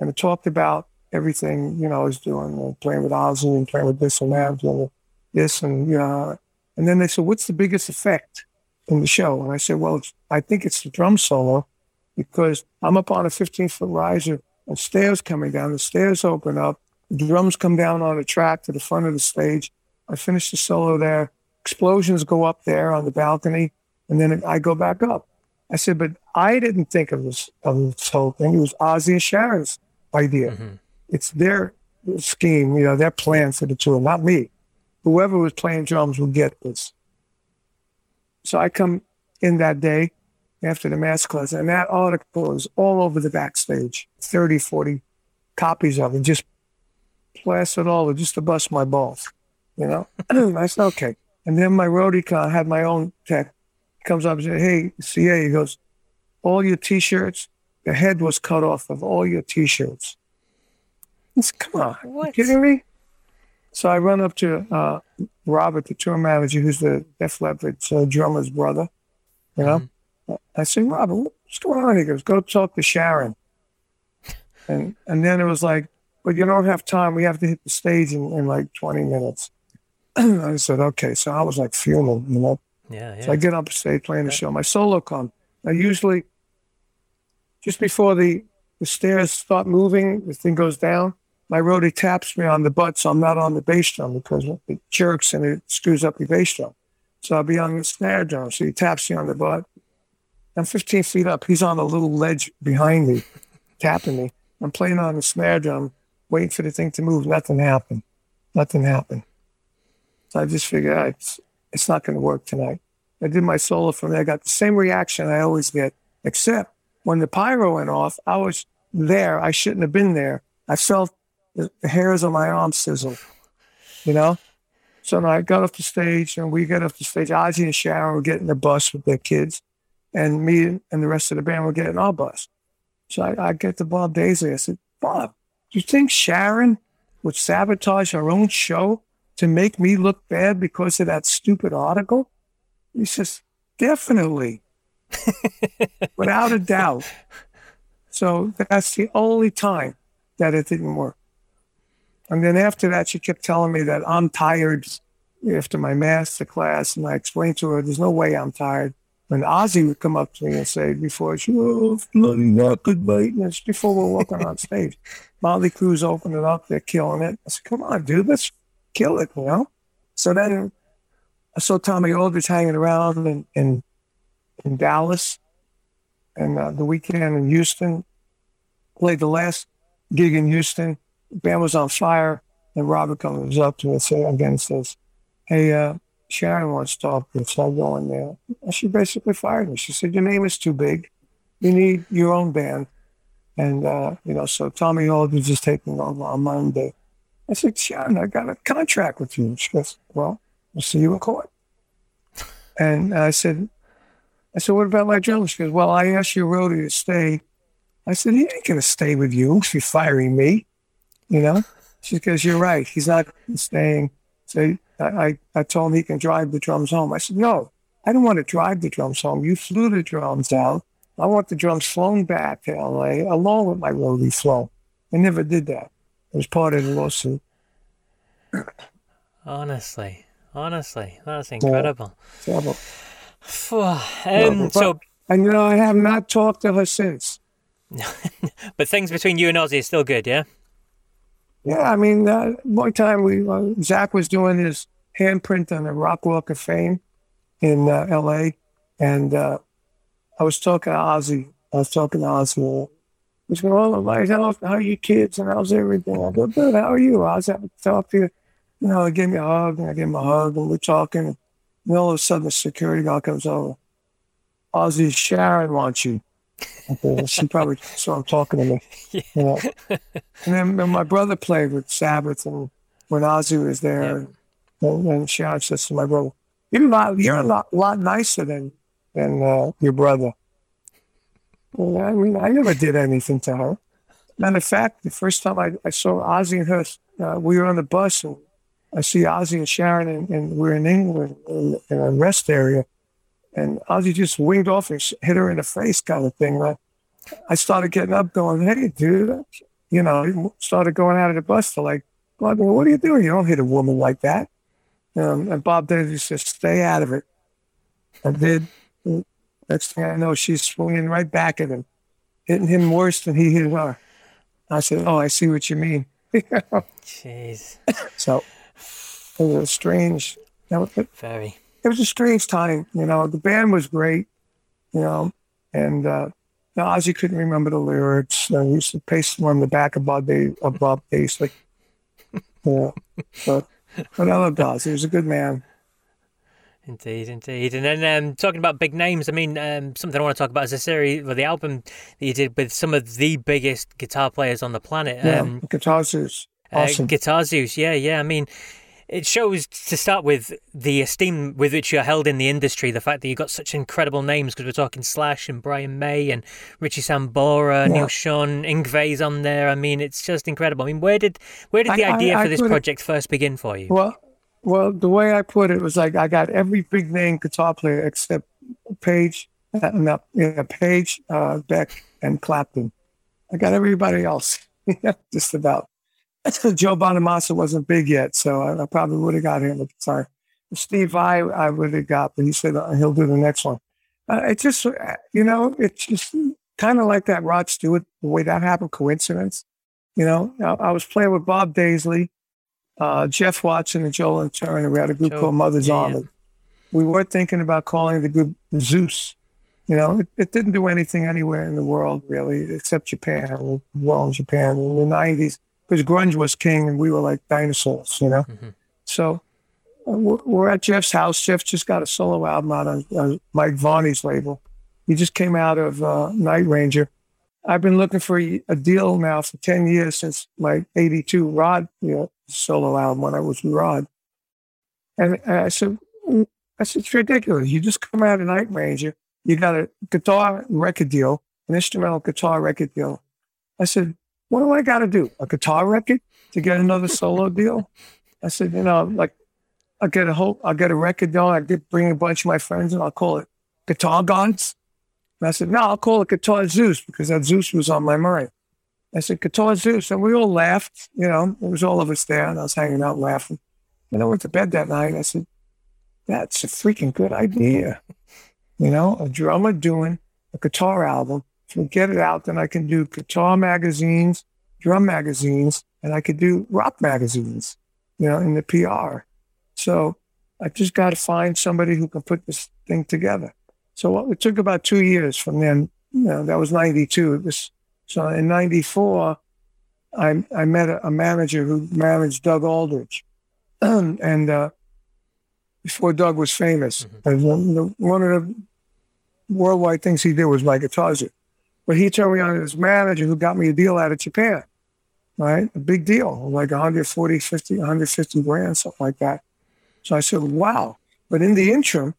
and it talked about everything, you know, I was doing, playing with Ozzy and playing with this and that and this. And then they said, what's the biggest effect in the show? And I said, well, I think it's the drum solo, because I'm up on a 15-foot riser and stairs coming down. The stairs open up. The drums come down on a track to the front of the stage. I finish the solo there. Explosions go up there on the balcony, and then I go back up. I said, but I didn't think of this whole thing. It was Ozzy and Sharon's idea. Mm-hmm. It's their scheme, you know, their plan for the tour, not me. Whoever was playing drums will get this. So I come in that day after the master class, and that article is all over the backstage, 30, 40 copies of it, just plastered all over, just to bust my balls, you know? I said, okay. And then my roadie con had my own tech. Comes up and says, hey, CA, he goes, all your T-shirts, the head was cut off of all your T-shirts. Come on, what? Are you kidding me? So I run up to Robert, the tour manager, who's the Def Leppard drummer's brother. You know, mm-hmm. I said, Robert, what's going on? He goes, go talk to Sharon. And then it was like, but you don't have time. We have to hit the stage in like 20 minutes. I said, okay. So I was like fuming, you know. Yeah, yeah. So I get up stage playing the show. My solo comes. I usually, just before the stairs start moving, the thing goes down. My roadie taps me on the butt, so I'm not on the bass drum, because it jerks and it screws up the bass drum. So I'll be on the snare drum. So he taps me on the butt. I'm 15 feet up. He's on a little ledge behind me, tapping me. I'm playing on the snare drum, waiting for the thing to move. Nothing happened. So I just figured, it's not going to work tonight. I did my solo from there. I got the same reaction I always get, except when the pyro went off, I was there. I shouldn't have been there. I felt the hairs on my arm sizzle, you know? So now I got off the stage, and we got off the stage. Ozzy and Sharon were getting the bus with their kids, and me and the rest of the band were getting our bus. So I get to Bob Daisley. I said, Bob, do you think Sharon would sabotage her own show to make me look bad because of that stupid article? He says, definitely. Without a doubt. So that's the only time that it didn't work. And then after that, she kept telling me that I'm tired after my master class. And I explained to her, there's no way I'm tired. When Ozzy would come up to me and say, before she was bloody not good, mate. And it's before we're walking on stage. Motley Crue's opening up, they're killing it. I said, come on, dude, let's kill it, you know? So then I saw Tommy Aldridge hanging around in Dallas, and the weekend in Houston. Played the last gig in Houston. The band was on fire, and Robert comes up to me and says, hey, Sharon wants to talk to you. So I go in there. And she basically fired me. She said, your name is too big. You need your own band. And, you know, so Tommy Aldridge is taking over on Monday. I said, Sharon, I got a contract with you. She goes, well, we'll see you in court. And I said, what about my drummer? She goes, well, I asked your roadie to stay. I said, he ain't going to stay with you if you're firing me. You know? She goes, you're right. He's not staying. So I told him he can drive the drums home. I said, no, I don't want to drive the drums home. You flew the drums out. I want the drums flown back to L.A. along with my roadie flown. I never did that. It was part of the lawsuit. Honestly. That's incredible. Yeah, and, you know, I have not talked to her since. But things between you and Ozzy are still good, yeah? Yeah, I mean, one time Zach was doing his handprint on the Rock Walk of Fame in L.A., and I was talking to Ozzy. He was going, oh, like, how are you kids? And how's everything? I go, good, how are you? I was having to talk to you. You know, he gave me a hug, and I gave him a hug, and we're talking. And all of a sudden, the security guard comes over. Ozzy, Sharon wants you. She probably saw him talking to me. Yeah. You know? And then my brother played with Sabbath, and when Ozzy was there, yeah. and Sharon says to my brother, you're a lot nicer than your brother. And I mean, I never did anything to her. Matter of fact, the first time I saw Ozzy and her, we were on the bus, and I see Ozzy and Sharon, and we're in England in a rest area, and Ozzy just winged off and hit her in the face kind of thing. Like, I started getting up going, hey, dude, you know, started going out of the bus to like, God, what are you doing? You don't hit a woman like that. And Bob Davis says, stay out of it. I did. Next thing I know, she's swinging right back at him, hitting him worse than he hit her. I said, oh, I see what you mean. Jeez. So it was strange. Very. It was a strange time. You know, the band was great, you know, and no, Ozzy couldn't remember the lyrics. We used to paste them on the back of Bob Daisley. Yeah, but I loved Ozzy. He was a good man. Indeed, indeed. And then talking about big names, I mean, something I want to talk about is a series, well, the album that you did with some of the biggest guitar players on the planet. Guitar Zeus. Awesome. Guitar Zeus, yeah. I mean, it shows, to start with, the esteem with which you're held in the industry, the fact that you've got such incredible names, because we're talking Slash and Brian May and Richie Sambora, Neil Sean, Yngwie's on there. I mean, it's just incredible. I mean, where did the idea for this project first begin for you? Well, the way I put it was like I got every big name guitar player except Page, Beck, and Clapton. I got everybody else, just about. Joe Bonamassa wasn't big yet, so I probably would have got him at the time. Steve Vai, I would have got, but he said he'll do the next one. It just, you know, it's just kind of like that Rod Stewart, the way that happened, coincidence. You know, I was playing with Bob Daisley, Jeff Watson, and Joel and Turner. We had a group called Mother's Army. We were thinking about calling the group Zeus. You know, it didn't do anything anywhere in the world, really, except Japan. Well, in Japan in the 90s, because grunge was king and we were like dinosaurs, you know? Mm-hmm. So we're at Jeff's house. Jeff just got a solo album out on Mike Varney's label. He just came out of Night Ranger. I've been looking for a deal now for 10 years, since like 82 Rod, you know, solo album when I was with Rod. And I said, it's ridiculous. You just come out of Night Ranger. You got a guitar record deal, an instrumental guitar record deal. I said, what do I got to do? A guitar record to get another solo deal? I said, you know, like I'll get a record deal. I get bring a bunch of my friends and I'll call it Guitar Gods. And I said, no, I'll call it Guitar Zeus, because that Zeus was on my mind. I said, Guitar Zeus. And we all laughed, you know, it was all of us there and I was hanging out laughing. And I went to bed that night. I said, that's a freaking good idea. You know, a drummer doing a guitar album. If we get it out, then I can do guitar magazines, drum magazines, and I could do rock magazines, you know, in the PR. So I just got to find somebody who can put this thing together. So it took about 2 years from then. You know, that was 92. So in 94, I met a manager who managed Doug Aldrich. And before Doug was famous, mm-hmm. one of the worldwide things he did was my guitars. But he turned me on to his manager who got me a deal out of Japan, right? A big deal, like $150 grand, something like that. So I said, wow. But in the interim,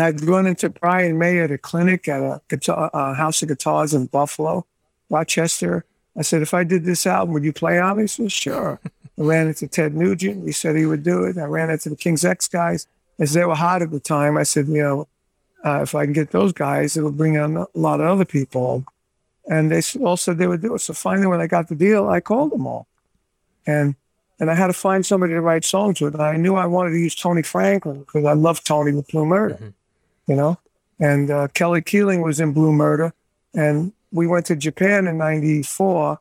I'd run into Brian May at a clinic at a house of guitars in Buffalo, Rochester. I said, if I did this album, would you play on it? He said, sure. I ran into Ted Nugent. He said he would do it. I ran into the King's X guys, as they were hot at the time. I said, you know, if I can get those guys, it'll bring on a lot of other people. And they all said they would do it. So finally, when I got the deal, I called them all. And I had to find somebody to write songs with. And I knew I wanted to use Tony Franklin, because I loved Tony with Blue Murder, mm-hmm. you know. And Kelly Keeling was in Blue Murder. And we went to Japan in 94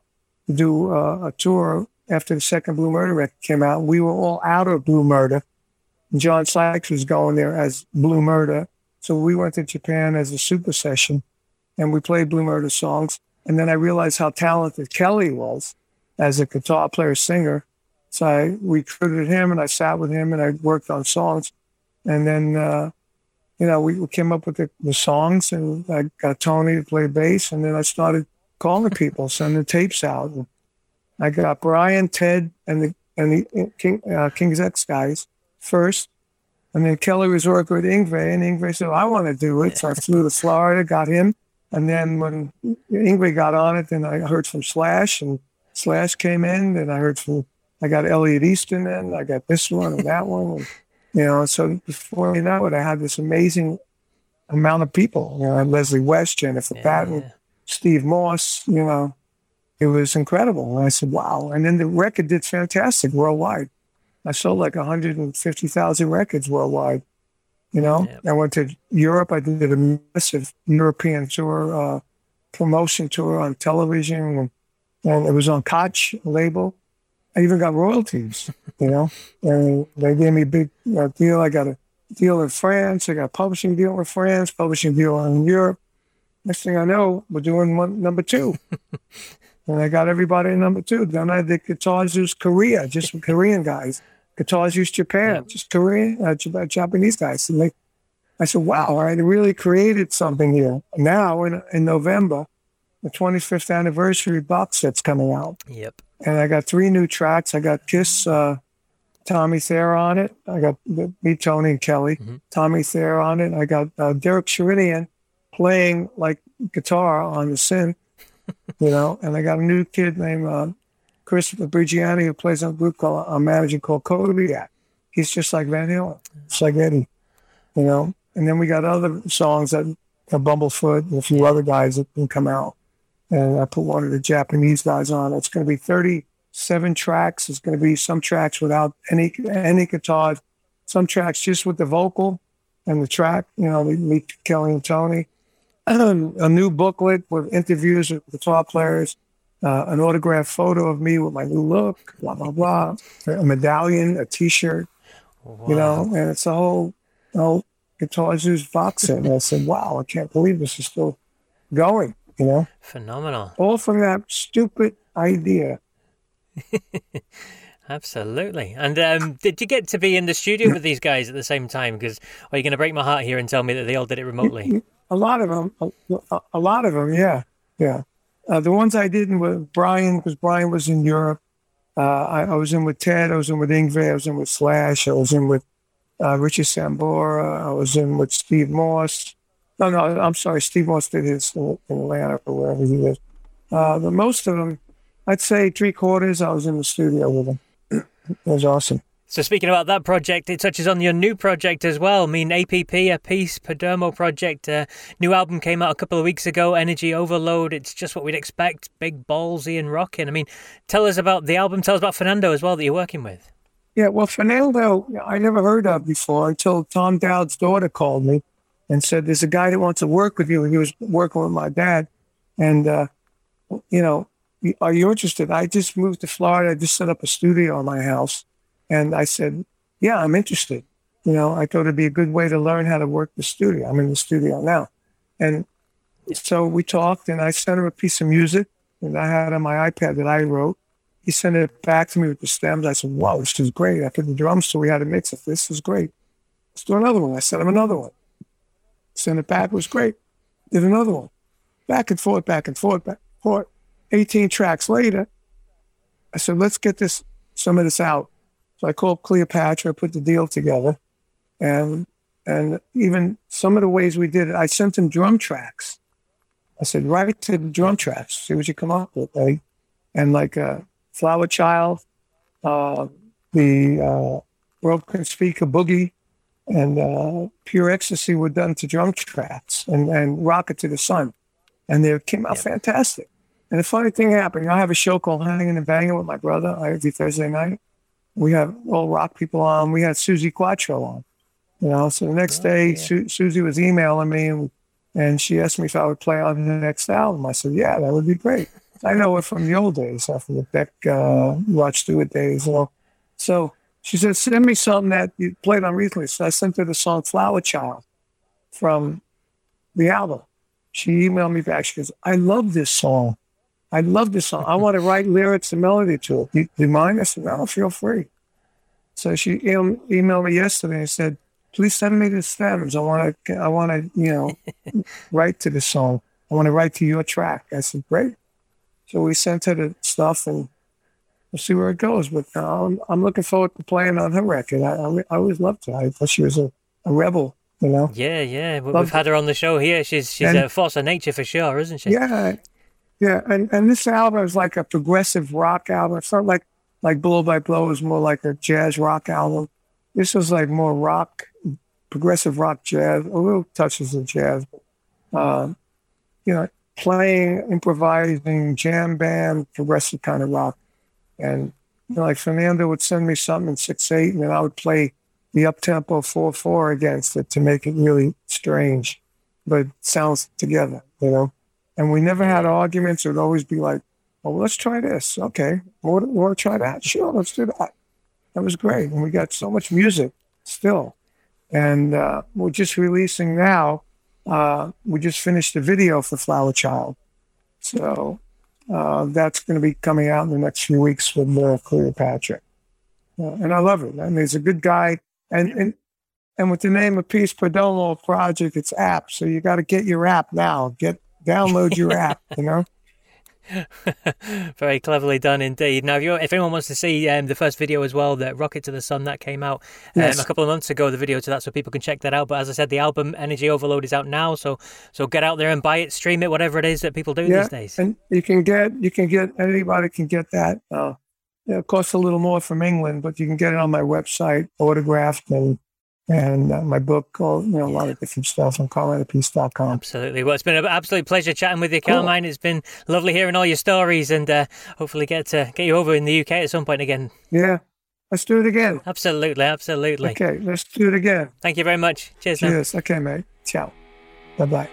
to do a tour after the second Blue Murder record came out. We were all out of Blue Murder. And John Sykes was going there as Blue Murder. So we went to Japan as a super session, and we played Blue Murder songs. And then I realized how talented Kelly was as a guitar player singer. So I recruited him, and I sat with him, and I worked on songs. And then, you know, we came up with the songs, and I got Tony to play bass. And then I started calling people, sending tapes out. And I got Brian, Ted, and the King's X guys first. And then Kelly was working with Yngwie, and Yngwie said, I want to do it. So I flew to Florida, got him. And then when Yngwie got on it, then I heard from Slash, and Slash came in, and I heard from I got Elliot Easton in, I got this one and that one. And, you know, so before you know it, I had this amazing amount of people. You know, I had Leslie West, Jennifer Patton, Steve Morse, you know. It was incredible. And I said, wow. And then the record did fantastic worldwide. I sold like 150,000 records worldwide, you know. Yep. I went to Europe. I did a massive European tour, promotion tour on television. And it was on Koch label. I even got royalties, you know. And they gave me a big deal. I got a deal in France. I got a publishing deal in France, publishing deal in Europe. Next thing I know, we're doing number two. And I got everybody in number two. Then I did Guitars Use Korea, just Korean guys. Guitars Use Japan, just Korean, Japanese guys. And they, I said, wow, I really created something here. Now in November, the 25th anniversary box set's coming out. Yep. And I got 3 new tracks. I got Kiss, Tommy Thayer on it. I got me, Tony, and Kelly. Mm-hmm. Tommy Thayer on it. I got Derek Sherinian playing like guitar on the synth, you know. And I got a new kid named Chris Brigiani who plays in a group called a manager called Kodiak. He's just like Van Halen. It's like Eddie, you know. And then we got other songs that Bumblefoot and a few other guys that can come out. And I put one of the Japanese guys on. It's going to be 37 tracks. It's going to be some tracks without any guitars, some tracks just with the vocal and the track, you know, meet Kelly and Tony. A new booklet with interviews with guitar players, an autographed photo of me with my new look, blah, blah, blah, a medallion, a T-shirt, wow. You know, and it's a whole, you know, Guitar Zeus box set. And I said, wow, I can't believe this is still going. You know? Phenomenal. All from that stupid idea. Absolutely. And did you get to be in the studio with these guys at the same time? Because are you going to break my heart here and tell me that they all did it remotely? A lot of them, yeah. Yeah. The ones I didn't were Brian, because Brian was in Europe. I was in with Ted. I was in with Ingve. I was in with Slash. I was in with Richie Sambora. I was in with Steve Morse. No, I'm sorry. Steve Morse did his in Atlanta or wherever he is. But most of them, I'd say 3/4, I was in the studio with him. It was awesome. So speaking about that project, it touches on your new project as well. I mean, Appice Perdomo Project, new album came out a couple of weeks ago, Energy Overload. It's just what we'd expect, big, ballsy and rocking. I mean, tell us about the album. Tell us about Fernando as well that you're working with. Yeah, well, Fernando, I never heard of before until Tom Dowd's daughter called me and said, there's a guy that wants to work with you. And he was working with my dad. And, you know, are you interested? I just moved to Florida. I just set up a studio in my house. And I said, yeah, I'm interested. You know, I thought it'd be a good way to learn how to work the studio. I'm in the studio now. And so we talked and I sent him a piece of music that I had on my iPad that I wrote. He sent it back to me with the stems. I said, wow, this is great. I put the drums, so we had a mix of this. This is great. Let's do another one. I sent him another one. Sent it back, it was great. Did another one. Back and forth. 18 tracks later, I said, let's get some of this out. So I called Cleopatra, put the deal together. And even some of the ways we did it, I sent him drum tracks. I said, write to the drum tracks, see what you come up with. Eh? And like Flower Child, the Broken Speaker Boogie, and Pure Ecstasy were done to drum tracks and Rocket to the Sun. And they came out fantastic. And the funny thing happened, I have a show called Hanging and Banging with my brother every Thursday night. We have all rock people on. We had Susie Quattro on. You know, so the next day, Susie was emailing me and she asked me if I would play on her next album. I said, yeah, that would be great. I know her from the old days, from the Beck, Rod Stewart days. You know. So she said, send me something that you played on recently. So I sent her the song Flower Child from the album. She emailed me back. She goes, I love this song. I want to write lyrics and melody to it. Do you mind? I said, no, feel free. So she emailed me yesterday and said, please send me the stems. I want to, you know, write to this song. I want to write to your track. I said, great. So we sent her the stuff and we'll see where it goes. But I'm looking forward to playing on her record. I always loved her. I thought she was a rebel. You know? Yeah. We've had her on the show here. She's a force of nature for sure, isn't she? Yeah. And this album is like a progressive rock album. It's not like like Blow by Blow was more like a jazz rock album. This was like more rock, progressive rock jazz, a little touches of jazz. You know, playing, improvising, jam band, progressive kind of rock. And you know, like Fernando would send me something in 6/8, and then I would play the up-tempo 4/4 against it to make it really strange, but it sounds together, you know. And we never had arguments. It would always be like, oh, let's try this. Okay. We'll try that. Sure, let's do that. That was great. And we got so much music still. And we're just releasing now. We just finished the video for Flower Child. So that's going to be coming out in the next few weeks with Cleopatra. And I love it. I mean, he's a good guy. And with the name Appice Perdomo Project, it's app. So you got to get your app now. Download your app, you know? Very cleverly done indeed. Now, if anyone wants to see the first video as well, the Rocket to the Sun, that came out a couple of months ago, the video to that, so people can check that out. But as I said, the album Energy Overload is out now, so get out there and buy it, stream it, whatever it is that people do these days. And anybody can get that. It costs a little more from England, but you can get it on my website, autographed, and my book, a lot of different stuff on CarmineAppice.com. Absolutely. Well, it's been an absolute pleasure chatting with you, Carmine. Cool. It's been lovely hearing all your stories, and hopefully get you over in the UK at some point again. Yeah, let's do it again. Absolutely. Okay, let's do it again. Thank you very much. Cheers. Okay, mate. Ciao. Bye-bye.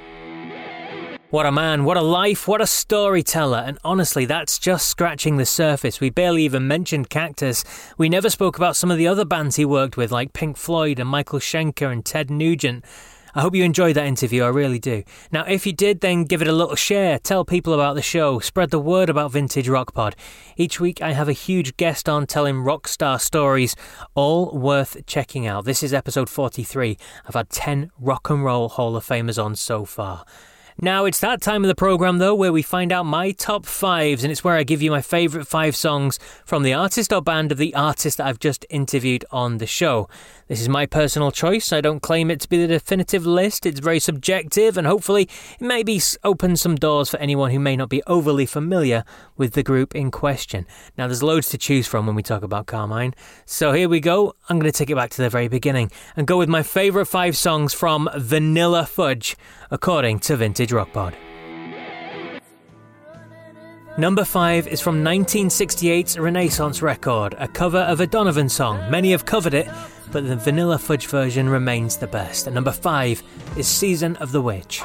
What a man, what a life, what a storyteller. And honestly, that's just scratching the surface. We barely even mentioned Cactus. We never spoke about some of the other bands he worked with, like Pink Floyd and Michael Schenker and Ted Nugent. I hope you enjoyed that interview, I really do. Now, if you did, then give it a little share. Tell people about the show. Spread the word about Vintage Rock Pod. Each week, I have a huge guest on telling rock star stories, all worth checking out. This is episode 43. I've had 10 Rock and Roll Hall of Famers on so far. Now, it's that time of the programme, though, where we find out my top fives, and it's where I give you my favourite 5 songs from the artist or band of the artist that I've just interviewed on the show. This is my personal choice. I don't claim it to be the definitive list. It's very subjective, and hopefully it may be open some doors for anyone who may not be overly familiar with the group in question. Now, there's loads to choose from when we talk about Carmine. So here we go. I'm going to take it back to the very beginning and go with my favourite 5 songs from Vanilla Fudge, according to Vintage Rock Pod. Number 5 is from 1968's Renaissance record, a cover of a Donovan song. Many have covered it, but the Vanilla Fudge version remains the best. And number 5 is Season of the Witch.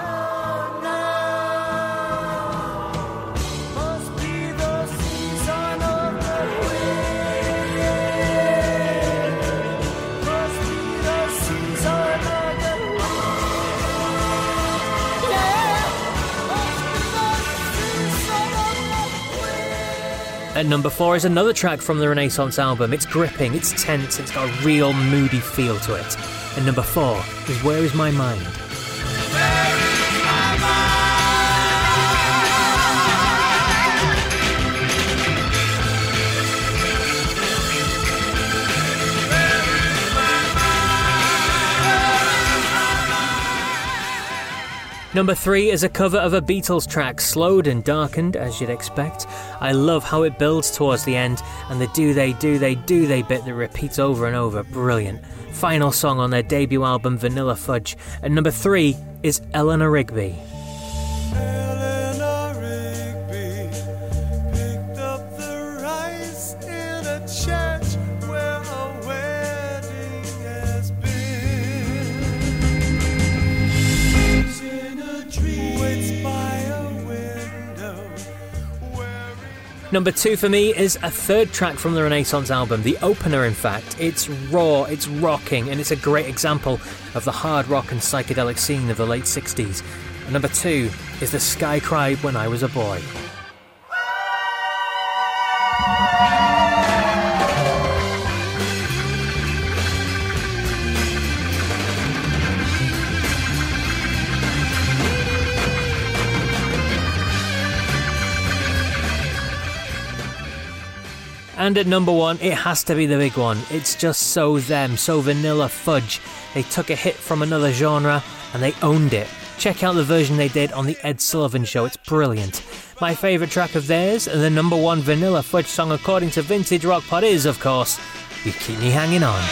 At number 4 is another track from the Renaissance album. It's gripping, it's tense, it's got a real moody feel to it. And number 4 is Where Is My Mind? Number 3 is a cover of a Beatles track, slowed and darkened, as you'd expect. I love how it builds towards the end, and the do-they bit that repeats over and over. Brilliant. Final song on their debut album, Vanilla Fudge. And number 3 is Eleanor Rigby. Number 2 for me is a third track from the Renaissance album, the opener in fact. It's raw, it's rocking, and it's a great example of the hard rock and psychedelic scene of the late 60s. And number 2 is The Sky Cried When I Was a Boy. And at number 1, it has to be the big one. It's just so them, so Vanilla Fudge. They took a hit from another genre and they owned it. Check out the version they did on The Ed Sullivan Show, it's brilliant. My favourite track of theirs, and the number one Vanilla Fudge song according to Vintage Rock Pod is, of course, You Keep Me Hanging On.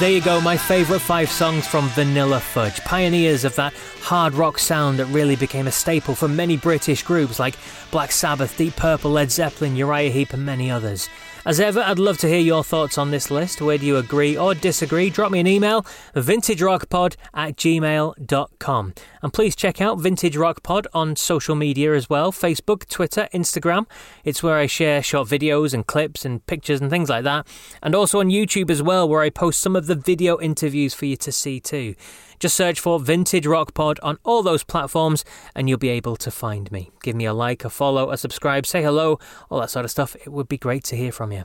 There you go, my favourite five songs from Vanilla Fudge, pioneers of that hard rock sound that really became a staple for many British groups like Black Sabbath, Deep Purple, Led Zeppelin, Uriah Heep and many others. As ever, I'd love to hear your thoughts on this list. Where do you agree or disagree? Drop me an email, vintagerockpod@gmail.com. And please check out Vintage Rock Pod on social media as well, Facebook, Twitter, Instagram. It's where I share short videos and clips and pictures and things like that. And also on YouTube as well, where I post some of the video interviews for you to see too. Just search for Vintage Rock Pod on all those platforms and you'll be able to find me. Give me a like, a follow, a subscribe, say hello, all that sort of stuff. It would be great to hear from you.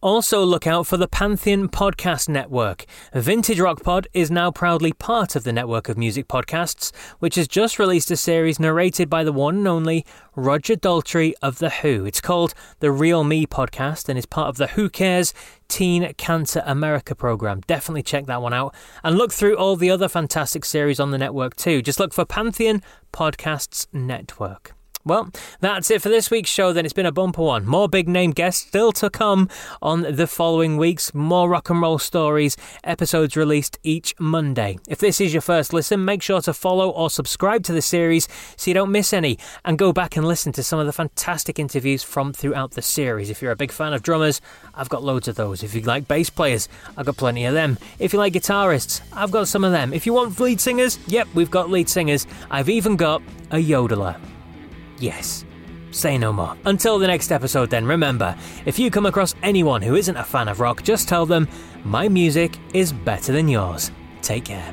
Also look out for the Pantheon Podcast Network. Vintage Rock Pod is now proudly part of the network of music podcasts, which has just released a series narrated by the one and only Roger Daltrey of The Who. It's called The Real Me Podcast and is part of the Who Cares Teen Cancer America program. Definitely check that one out and look through all the other fantastic series on the network too. Just look for Pantheon Podcasts Network. Well, that's it for this week's show then. It's been a bumper one. More big name guests still to come on the following weeks. More rock and roll stories, episodes released each Monday. If this is your first listen, make sure to follow or subscribe to the series so you don't miss any. And go back and listen to some of the fantastic interviews from throughout the series. If you're a big fan of drummers, I've got loads of those. If you like bass players, I've got plenty of them. If you like guitarists, I've got some of them. If you want lead singers, yep, we've got lead singers. I've even got a yodeler. Yes, say no more. Until the next episode then, remember, if you come across anyone who isn't a fan of rock, just tell them, my music is better than yours. Take care.